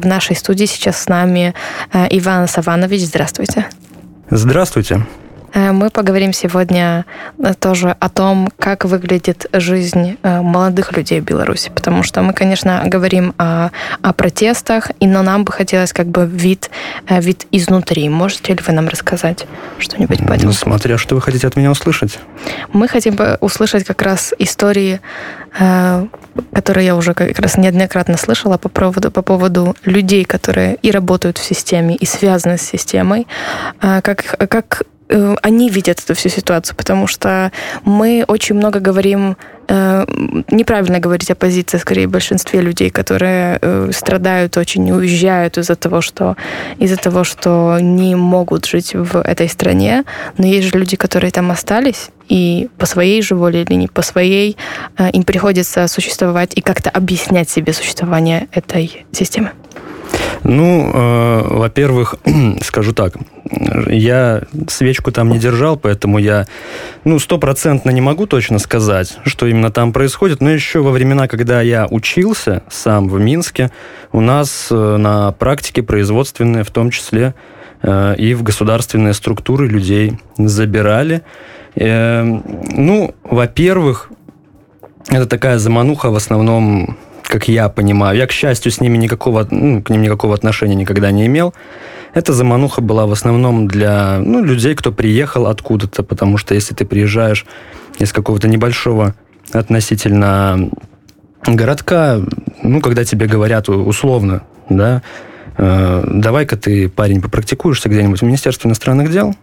В нашей студии сейчас с нами Иван Саванович. Здравствуйте. Здравствуйте. Мы поговорим сегодня тоже о том, как выглядит жизнь молодых людей в Беларуси, потому что мы, конечно, говорим о протестах, но нам бы хотелось как бы вид изнутри. Можете ли вы нам рассказать что-нибудь по этому? Смотря что вы хотите от меня услышать. Мы хотим услышать как раз истории, которые я уже как раз неоднократно слышала по поводу людей, которые и работают в системе, и связаны с системой, как они видят эту всю ситуацию, потому что мы очень много говорим, неправильно говорить о позиции, скорее, в большинстве людей, которые страдают очень, уезжают из-за того, что не могут жить в этой стране. Но есть же люди, которые там остались, и по своей же воле или не по своей им приходится существовать и как-то объяснять себе существование этой системы. Во-первых, скажу так, я свечку там не держал, поэтому я, 100% не могу точно сказать, что именно там происходит, но еще во времена, когда я учился сам в Минске, у нас на практике производственные, в том числе и в государственные структуры людей забирали. Во-первых, это такая замануха в основном, как я понимаю. Я, к счастью, к ним никакого отношения никогда не имел. Эта замануха была в основном для людей, кто приехал откуда-то, потому что если ты приезжаешь из какого-то небольшого относительно городка, когда тебе говорят условно, да, давай-ка ты, парень, попрактикуешься где-нибудь в Министерстве иностранных дел,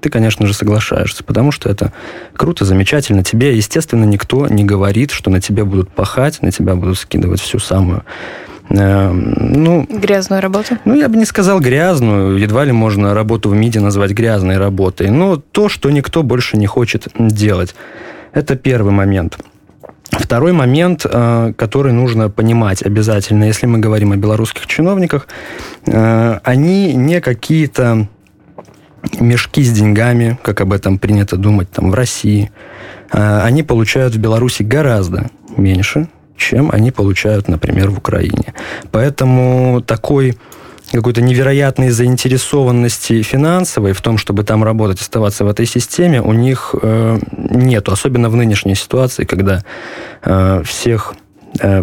ты, конечно же, соглашаешься, потому что это круто, замечательно. Тебе, естественно, никто не говорит, что на тебя будут пахать, на тебя будут скидывать всю самую... грязную работу? Я бы не сказал грязную. Едва ли можно работу в МИДе назвать грязной работой. Но то, что никто больше не хочет делать. Это первый момент. Второй момент, который нужно понимать обязательно, если мы говорим о белорусских чиновниках, они не какие-то мешки с деньгами, как об этом принято думать там, в России, они получают в Беларуси гораздо меньше, чем они получают, например, в Украине. Поэтому такой какой-то невероятной заинтересованности финансовой в том, чтобы там работать, оставаться в этой системе, у них нету. Особенно в нынешней ситуации, когда всех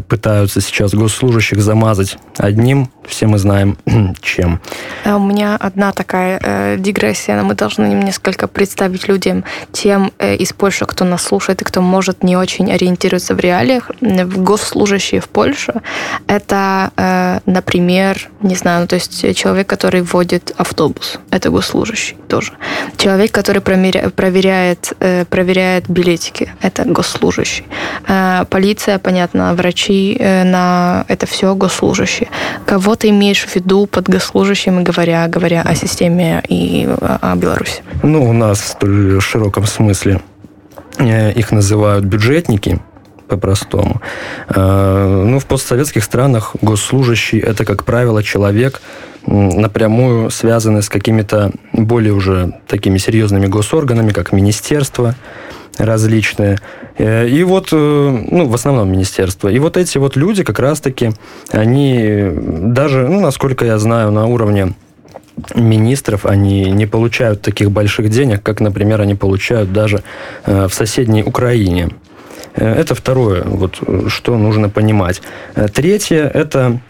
пытаются сейчас госслужащих замазать одним, все мы знаем, чем. У меня одна такая дегрессия, но мы должны несколько представить людям, тем из Польши, кто нас слушает и кто, может, не очень ориентируется в реалиях, в госслужащие в Польше. Это, например, человек, который водит автобус, это госслужащий тоже. Человек, который проверяет билетики, это госслужащий. Полиция, понятно, врачи, это все госслужащие. Кого ты имеешь в виду под госслужащими, говоря о системе и о Беларуси? У нас в столь широком смысле их называют бюджетники, по-простому. В постсоветских странах госслужащий – это, как правило, человек, напрямую связанный с какими-то более уже такими серьезными госорганами, как министерство, различные. И в основном министерства. И эти люди как раз-таки, они даже, насколько я знаю, на уровне министров, они не получают таких больших денег, как, например, они получают даже в соседней Украине. Это второе, что нужно понимать. Третье, это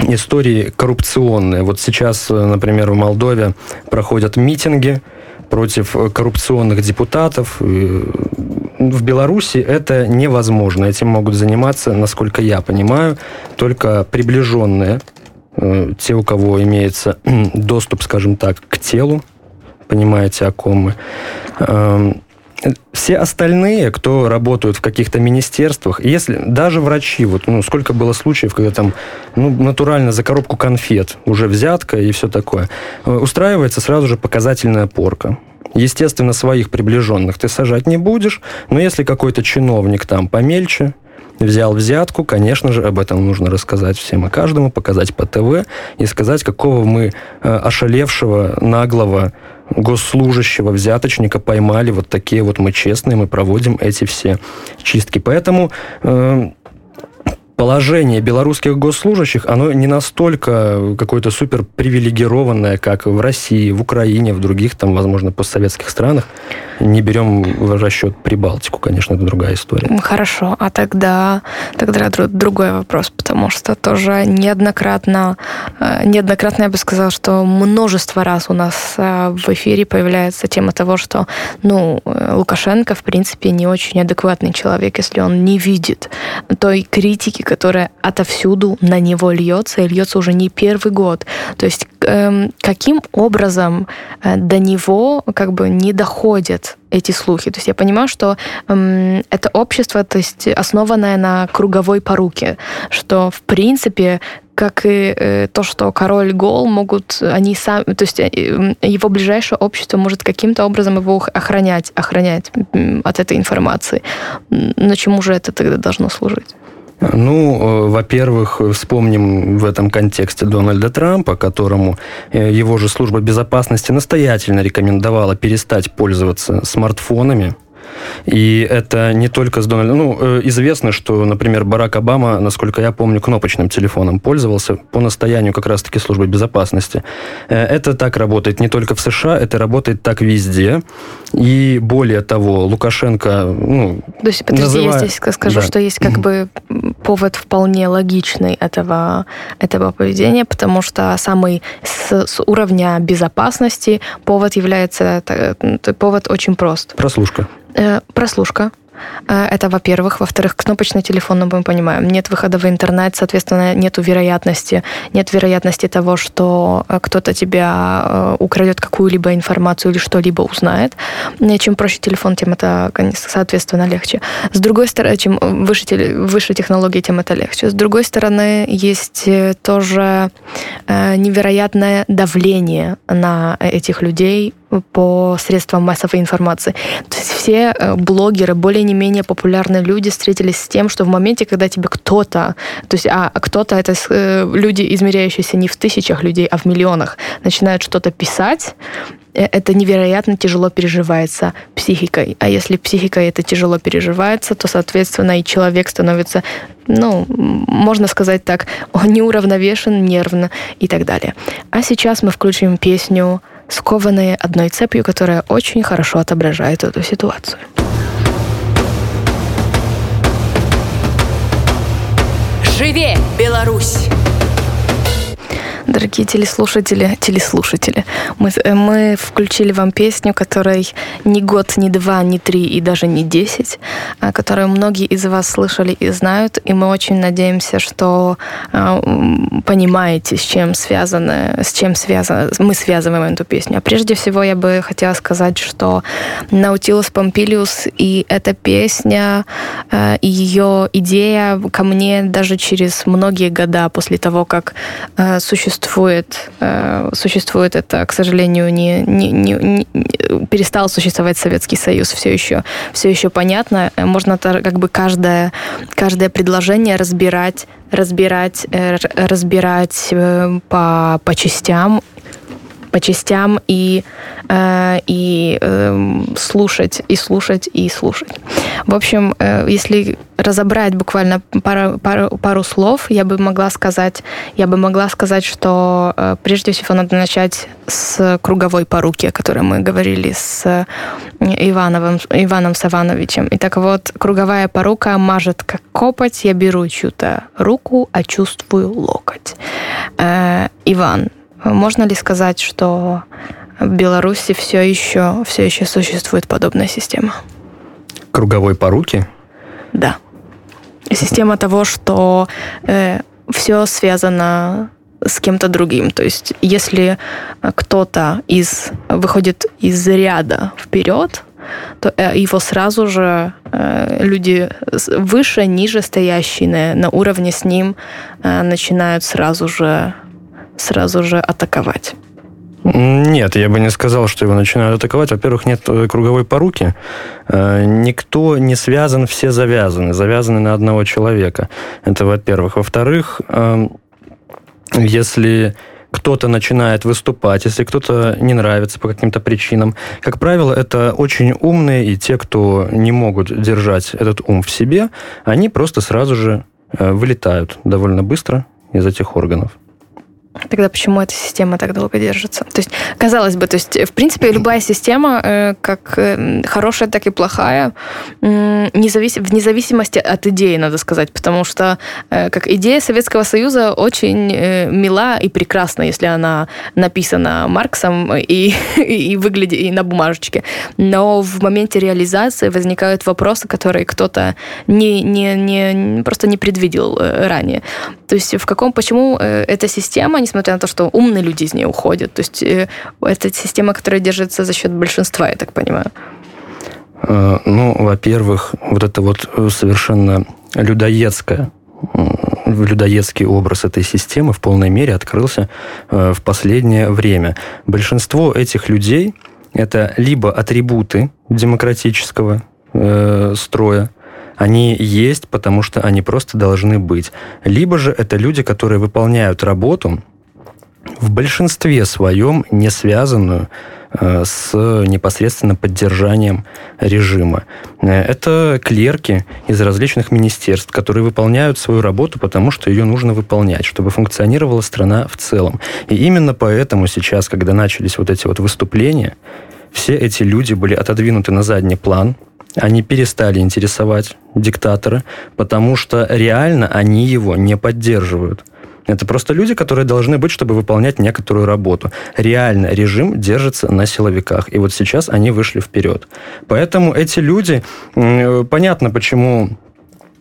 истории коррупционные. Сейчас, например, в Молдове проходят митинги против коррупционных депутатов. В Беларуси это невозможно. Этим могут заниматься, насколько я понимаю, только приближенные, те, у кого имеется доступ, скажем так, к телу, понимаете, о ком мы. Все остальные, кто работают в каких-то министерствах, если даже врачи, сколько было случаев, когда там, натурально за коробку конфет уже взятка и все такое, устраивается сразу же показательная порка. Естественно, своих приближенных ты сажать не будешь, но если какой-то чиновник там помельче взял взятку, конечно же, об этом нужно рассказать всем и каждому, показать по ТВ и сказать, какого мы ошалевшего, наглого госслужащего, взяточника поймали. Такие мы честные, мы проводим эти все чистки. Поэтому положение белорусских госслужащих, оно не настолько какое-то супер привилегированное, как в России, в Украине, в других, там, возможно, постсоветских странах. Не берем в расчет Прибалтику, конечно, это другая история. Хорошо, а тогда другой вопрос, потому что тоже неоднократно я бы сказала, что множество раз у нас в эфире появляется тема того, что, Лукашенко, в принципе, не очень адекватный человек, если он не видит той критики, которая отовсюду на него льется, и льется уже не первый год. То есть каким образом до него как бы не доходит эти слухи. То есть я понимаю, что это общество, то есть основанное на круговой поруке, что в принципе, как и то, что король гол, могут они сами, то есть его ближайшее общество может каким-то образом его охранять от этой информации. Но чему же это тогда должно служить? Во-первых, вспомним в этом контексте Дональда Трампа, которому его же служба безопасности настоятельно рекомендовала перестать пользоваться смартфонами. И это не только с Дональдом... Известно, что, например, Барак Обама, насколько я помню, кнопочным телефоном пользовался по настоянию как раз-таки службы безопасности. Это так работает не только в США, это работает так везде. И более того, Лукашенко... То есть, я здесь скажу, да, что есть как бы повод вполне логичный этого поведения, потому что самый с уровня безопасности повод очень прост. Прослушка. Это, во-первых. Во-вторых, кнопочный телефон, мы понимаем, нет выхода в интернет, соответственно, нет вероятности того, что кто-то тебя украдет какую-либо информацию или что-либо узнает. Чем проще телефон, тем это, соответственно, легче. С другой стороны, чем выше технологии, тем это легче. С другой стороны, есть тоже невероятное давление на этих людей по средствам массовой информации. То есть все блогеры, более не менее популярные люди встретились с тем, что в моменте, когда тебе кто-то, это люди, измеряющиеся не в тысячах людей, а в миллионах, начинают что-то писать, это невероятно тяжело переживается психикой. А если психикой это тяжело переживается, то, соответственно, и человек становится, можно сказать так, он неуравновешен, нервно и так далее. А сейчас мы включим песню «Скованные одной цепью», которая очень хорошо отображает эту ситуацию. Живи, Беларусь! Дорогие телеслушатели, мы включили вам песню, которой ни год, ни два, ни три и даже не 10, которую многие из вас слышали и знают, и мы очень надеемся, что понимаете, мы связываем эту песню. А прежде всего я бы хотела сказать, что Наутилус Помпилиус и эта песня, и ее идея ко мне даже через многие года после того, как существует это, к сожалению, не перестал существовать Советский Союз, все еще понятно. Можно как бы каждое предложение разбирать по частям. И слушать. В общем, если разобрать буквально пару слов, я бы могла сказать, что прежде всего надо начать с круговой поруки, о которой мы говорили с Иваном Савановичем. И так вот, круговая порука мажет как копоть, я беру чью-то руку, а чувствую локоть. Иван, можно ли сказать, что в Беларуси все еще существует подобная система? Круговой поруки? Да. Система того, что все связано с кем-то другим. То есть, если кто-то выходит из ряда вперед, то его сразу же люди выше, ниже стоящие на уровне с ним начинают сразу же атаковать. Нет, я бы не сказал, что его начинают атаковать. Во-первых, нет круговой поруки. Никто не связан, все завязаны на одного человека. Это во-первых. Во-вторых, если кто-то начинает выступать, если кто-то не нравится по каким-то причинам, как правило, это очень умные, и те, кто не могут держать этот ум в себе, они просто сразу же вылетают довольно быстро из этих органов. Тогда почему эта система так долго держится? То есть, казалось бы, то есть, в принципе, любая система, как хорошая, так и плохая, вне зависимости от идеи, надо сказать, потому что как идея Советского Союза очень мила и прекрасна, если она написана Марксом и выглядит и на бумажечке. Но в моменте реализации возникают вопросы, которые кто-то просто не предвидел ранее. То есть, почему эта система, несмотря на то, что умные люди из нее уходят, то есть это система, которая держится за счет большинства, я так понимаю? Ну, во-первых, вот это вот совершенно людоедский образ этой системы в полной мере открылся в последнее время. Большинство этих людей – это либо атрибуты демократического строя, они есть, потому что они просто должны быть. Либо же это люди, которые выполняют работу, в большинстве своем не связанную с непосредственно поддержанием режима. Это клерки из различных министерств, которые выполняют свою работу, потому что ее нужно выполнять, чтобы функционировала страна в целом. И именно поэтому сейчас, когда начались вот эти вот выступления, все эти люди были отодвинуты на задний план, они перестали интересовать диктатора, потому что реально они его не поддерживают. Это просто люди, которые должны быть, чтобы выполнять некоторую работу. Реально режим держится на силовиках. И вот сейчас они вышли вперед. Поэтому эти люди, понятно, почему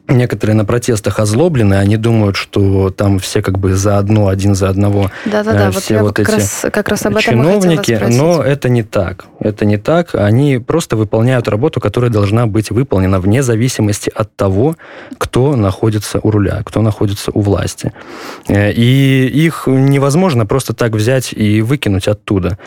некоторые на протестах озлоблены, они думают, что там все как бы заодно, один за одного, все вот эти чиновники, но это не так. Это не так. Они просто выполняют работу, которая должна быть выполнена вне зависимости от того, кто находится у руля, кто находится у власти. И их невозможно просто так взять и выкинуть оттуда.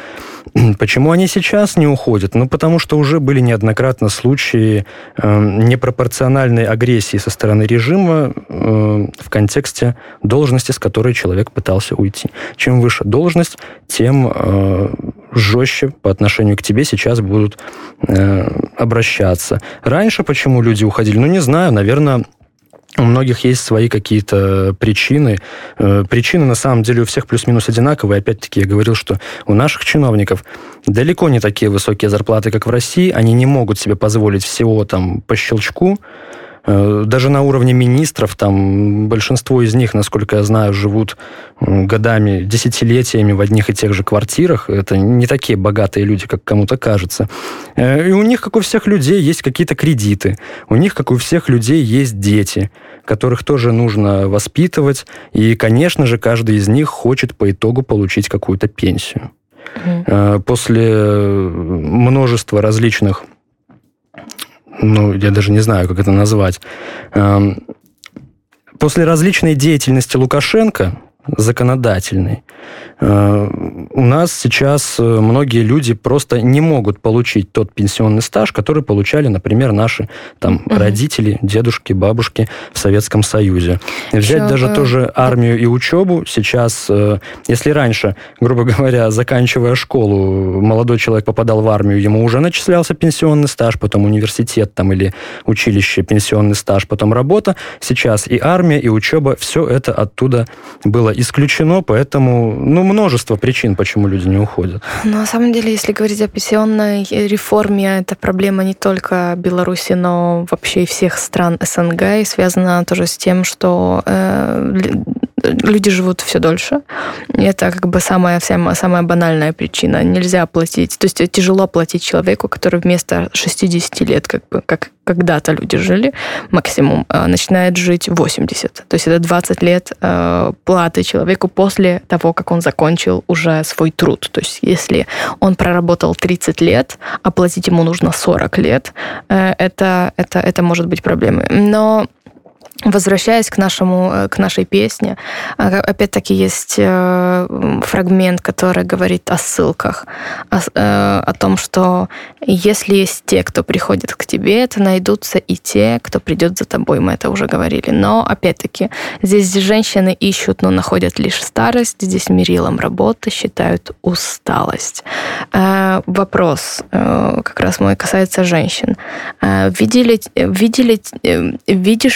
Почему они сейчас не уходят? Ну, потому что уже были неоднократно случаи непропорциональной агрессии со стороны режима в контексте должности, с которой человек пытался уйти. Чем выше должность, тем жестче по отношению к тебе сейчас будут обращаться. Раньше почему люди уходили? Ну, не знаю, наверное, у многих есть свои какие-то причины. Причины, на самом деле, у всех плюс-минус одинаковые. Опять-таки, я говорил, что у наших чиновников далеко не такие высокие зарплаты, как в России. Они не могут себе позволить всего там по щелчку. Даже на уровне министров, там большинство из них, насколько я знаю, живут годами, десятилетиями в одних и тех же квартирах. Это не такие богатые люди, как кому-то кажется. И у них, как у всех людей, есть какие-то кредиты. У них, как у всех людей, есть дети, которых тоже нужно воспитывать. И, конечно же, каждый из них хочет по итогу получить какую-то пенсию. Mm-hmm. После множества различных... ну, я даже не знаю, как это назвать, после различной деятельности Лукашенко, законодательной, у нас сейчас многие люди просто не могут получить тот пенсионный стаж, который получали, например, наши там, родители, дедушки, бабушки в Советском Союзе. Взять даже тоже армию и учебу. Сейчас, если раньше, грубо говоря, заканчивая школу, молодой человек попадал в армию, ему уже начислялся пенсионный стаж, потом университет там, или училище, пенсионный стаж, потом работа. Сейчас и армия, и учеба, все это оттуда было исключено, поэтому множество причин, почему люди не уходят. Но на самом деле, если говорить о пенсионной реформе, это проблема не только Беларуси, но вообще и всех стран СНГ, и связана тоже с тем, что люди живут все дольше. Это как бы самая банальная причина. Нельзя платить, то есть тяжело платить человеку, который вместо 60 лет, как когда-то люди жили, максимум, начинает жить 80. То есть это 20 лет платы человеку после того, как он закончил уже свой труд. То есть если он проработал 30 лет, а платить ему нужно 40 лет, это может быть проблемой. Но возвращаясь к нашей песне, опять-таки есть фрагмент, который говорит о ссылках, о том, что если есть те, кто приходит к тебе, то найдутся и те, кто придет за тобой. Мы это уже говорили. Но, опять-таки, здесь женщины ищут, но находят лишь старость. Здесь мерилом работы считают усталость. Вопрос как раз мой касается женщин. Видишь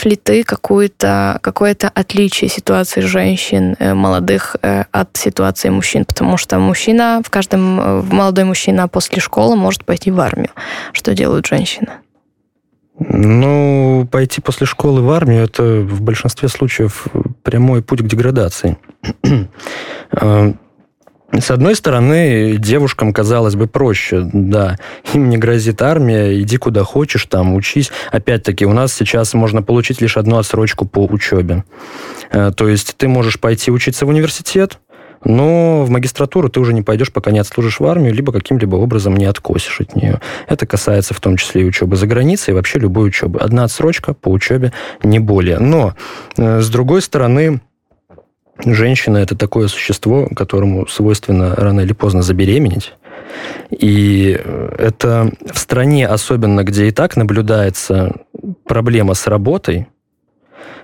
ли ты, какое-то отличие ситуации женщин молодых от ситуации мужчин, потому что молодой мужчина после школы может пойти в армию. Что делают женщины? Ну, пойти после школы в армию – это в большинстве случаев прямой путь к деградации. С одной стороны, девушкам, казалось бы, проще, да, им не грозит армия, иди куда хочешь, там, учись. Опять-таки, у нас сейчас можно получить лишь одну отсрочку по учебе. То есть ты можешь пойти учиться в университет, но в магистратуру ты уже не пойдешь, пока не отслужишь в армию, либо каким-либо образом не откосишь от нее. Это касается в том числе и учебы за границей, и вообще любой учебы. Одна отсрочка по учебе, не более. Но, с другой стороны, женщина – это такое существо, которому свойственно рано или поздно забеременеть. И это в стране, особенно где и так наблюдается проблема с работой,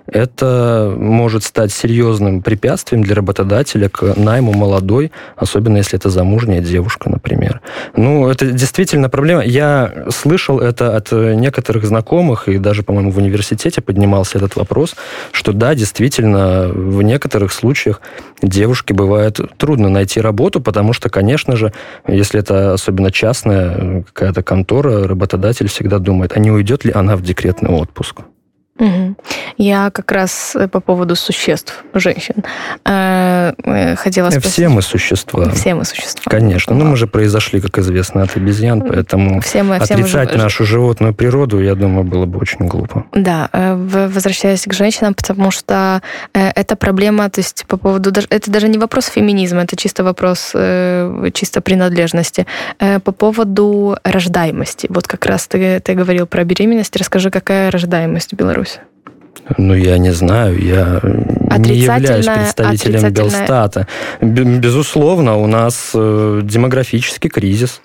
это может стать серьезным препятствием для работодателя к найму молодой, особенно если это замужняя девушка, например. Ну, это действительно проблема. Я слышал это от некоторых знакомых, и даже, по-моему, в университете поднимался этот вопрос, что да, действительно, в некоторых случаях девушке бывает трудно найти работу, потому что, конечно же, если это особенно частная какая-то контора, работодатель всегда думает, а не уйдет ли она в декретный отпуск. Я как раз по поводу существ, женщин, хотела спросить. Все мы существа. Все мы существа. Конечно. Но мы же произошли, как известно, от обезьян, поэтому отрицать нашу животную природу, я думаю, было бы очень глупо. Да, возвращаясь к женщинам, потому что эта проблема, то есть по поводу... Это даже не вопрос феминизма, это чисто вопрос чисто принадлежности. По поводу рождаемости. Вот как раз ты говорил про беременность. Расскажи, какая рождаемость в Беларуси? Ну, я не знаю, я не являюсь представителем Белстата. Безусловно, у нас демографический кризис,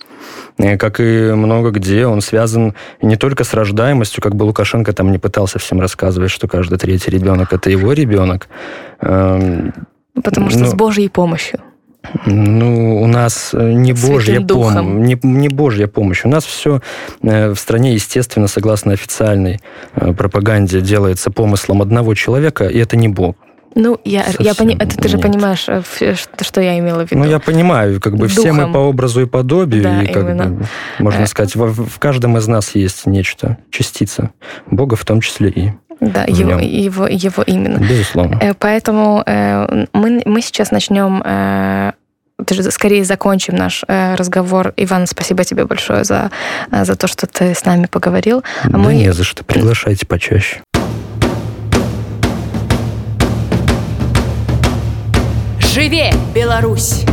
как и много где, он связан не только с рождаемостью, как бы Лукашенко там не пытался всем рассказывать, что каждый третий ребенок – это его ребенок. Потому что с Божьей помощью. Ну, у нас не Божья помощь. У нас все в стране, естественно, согласно официальной пропаганде, делается помыслом одного человека, и это не Бог. Ну, ты же понимаешь, что я имела в виду. Ну, я понимаю, как бы все мы по образу и подобию, да, и как бы, можно сказать, в каждом из нас есть нечто, частица Бога в том числе и... Да, его именно. Безусловно. Поэтому мы сейчас начнем, скорее закончим наш разговор. Иван, спасибо тебе большое за то, что ты с нами поговорил. Да не за что, приглашайте почаще. Живи, Беларусь!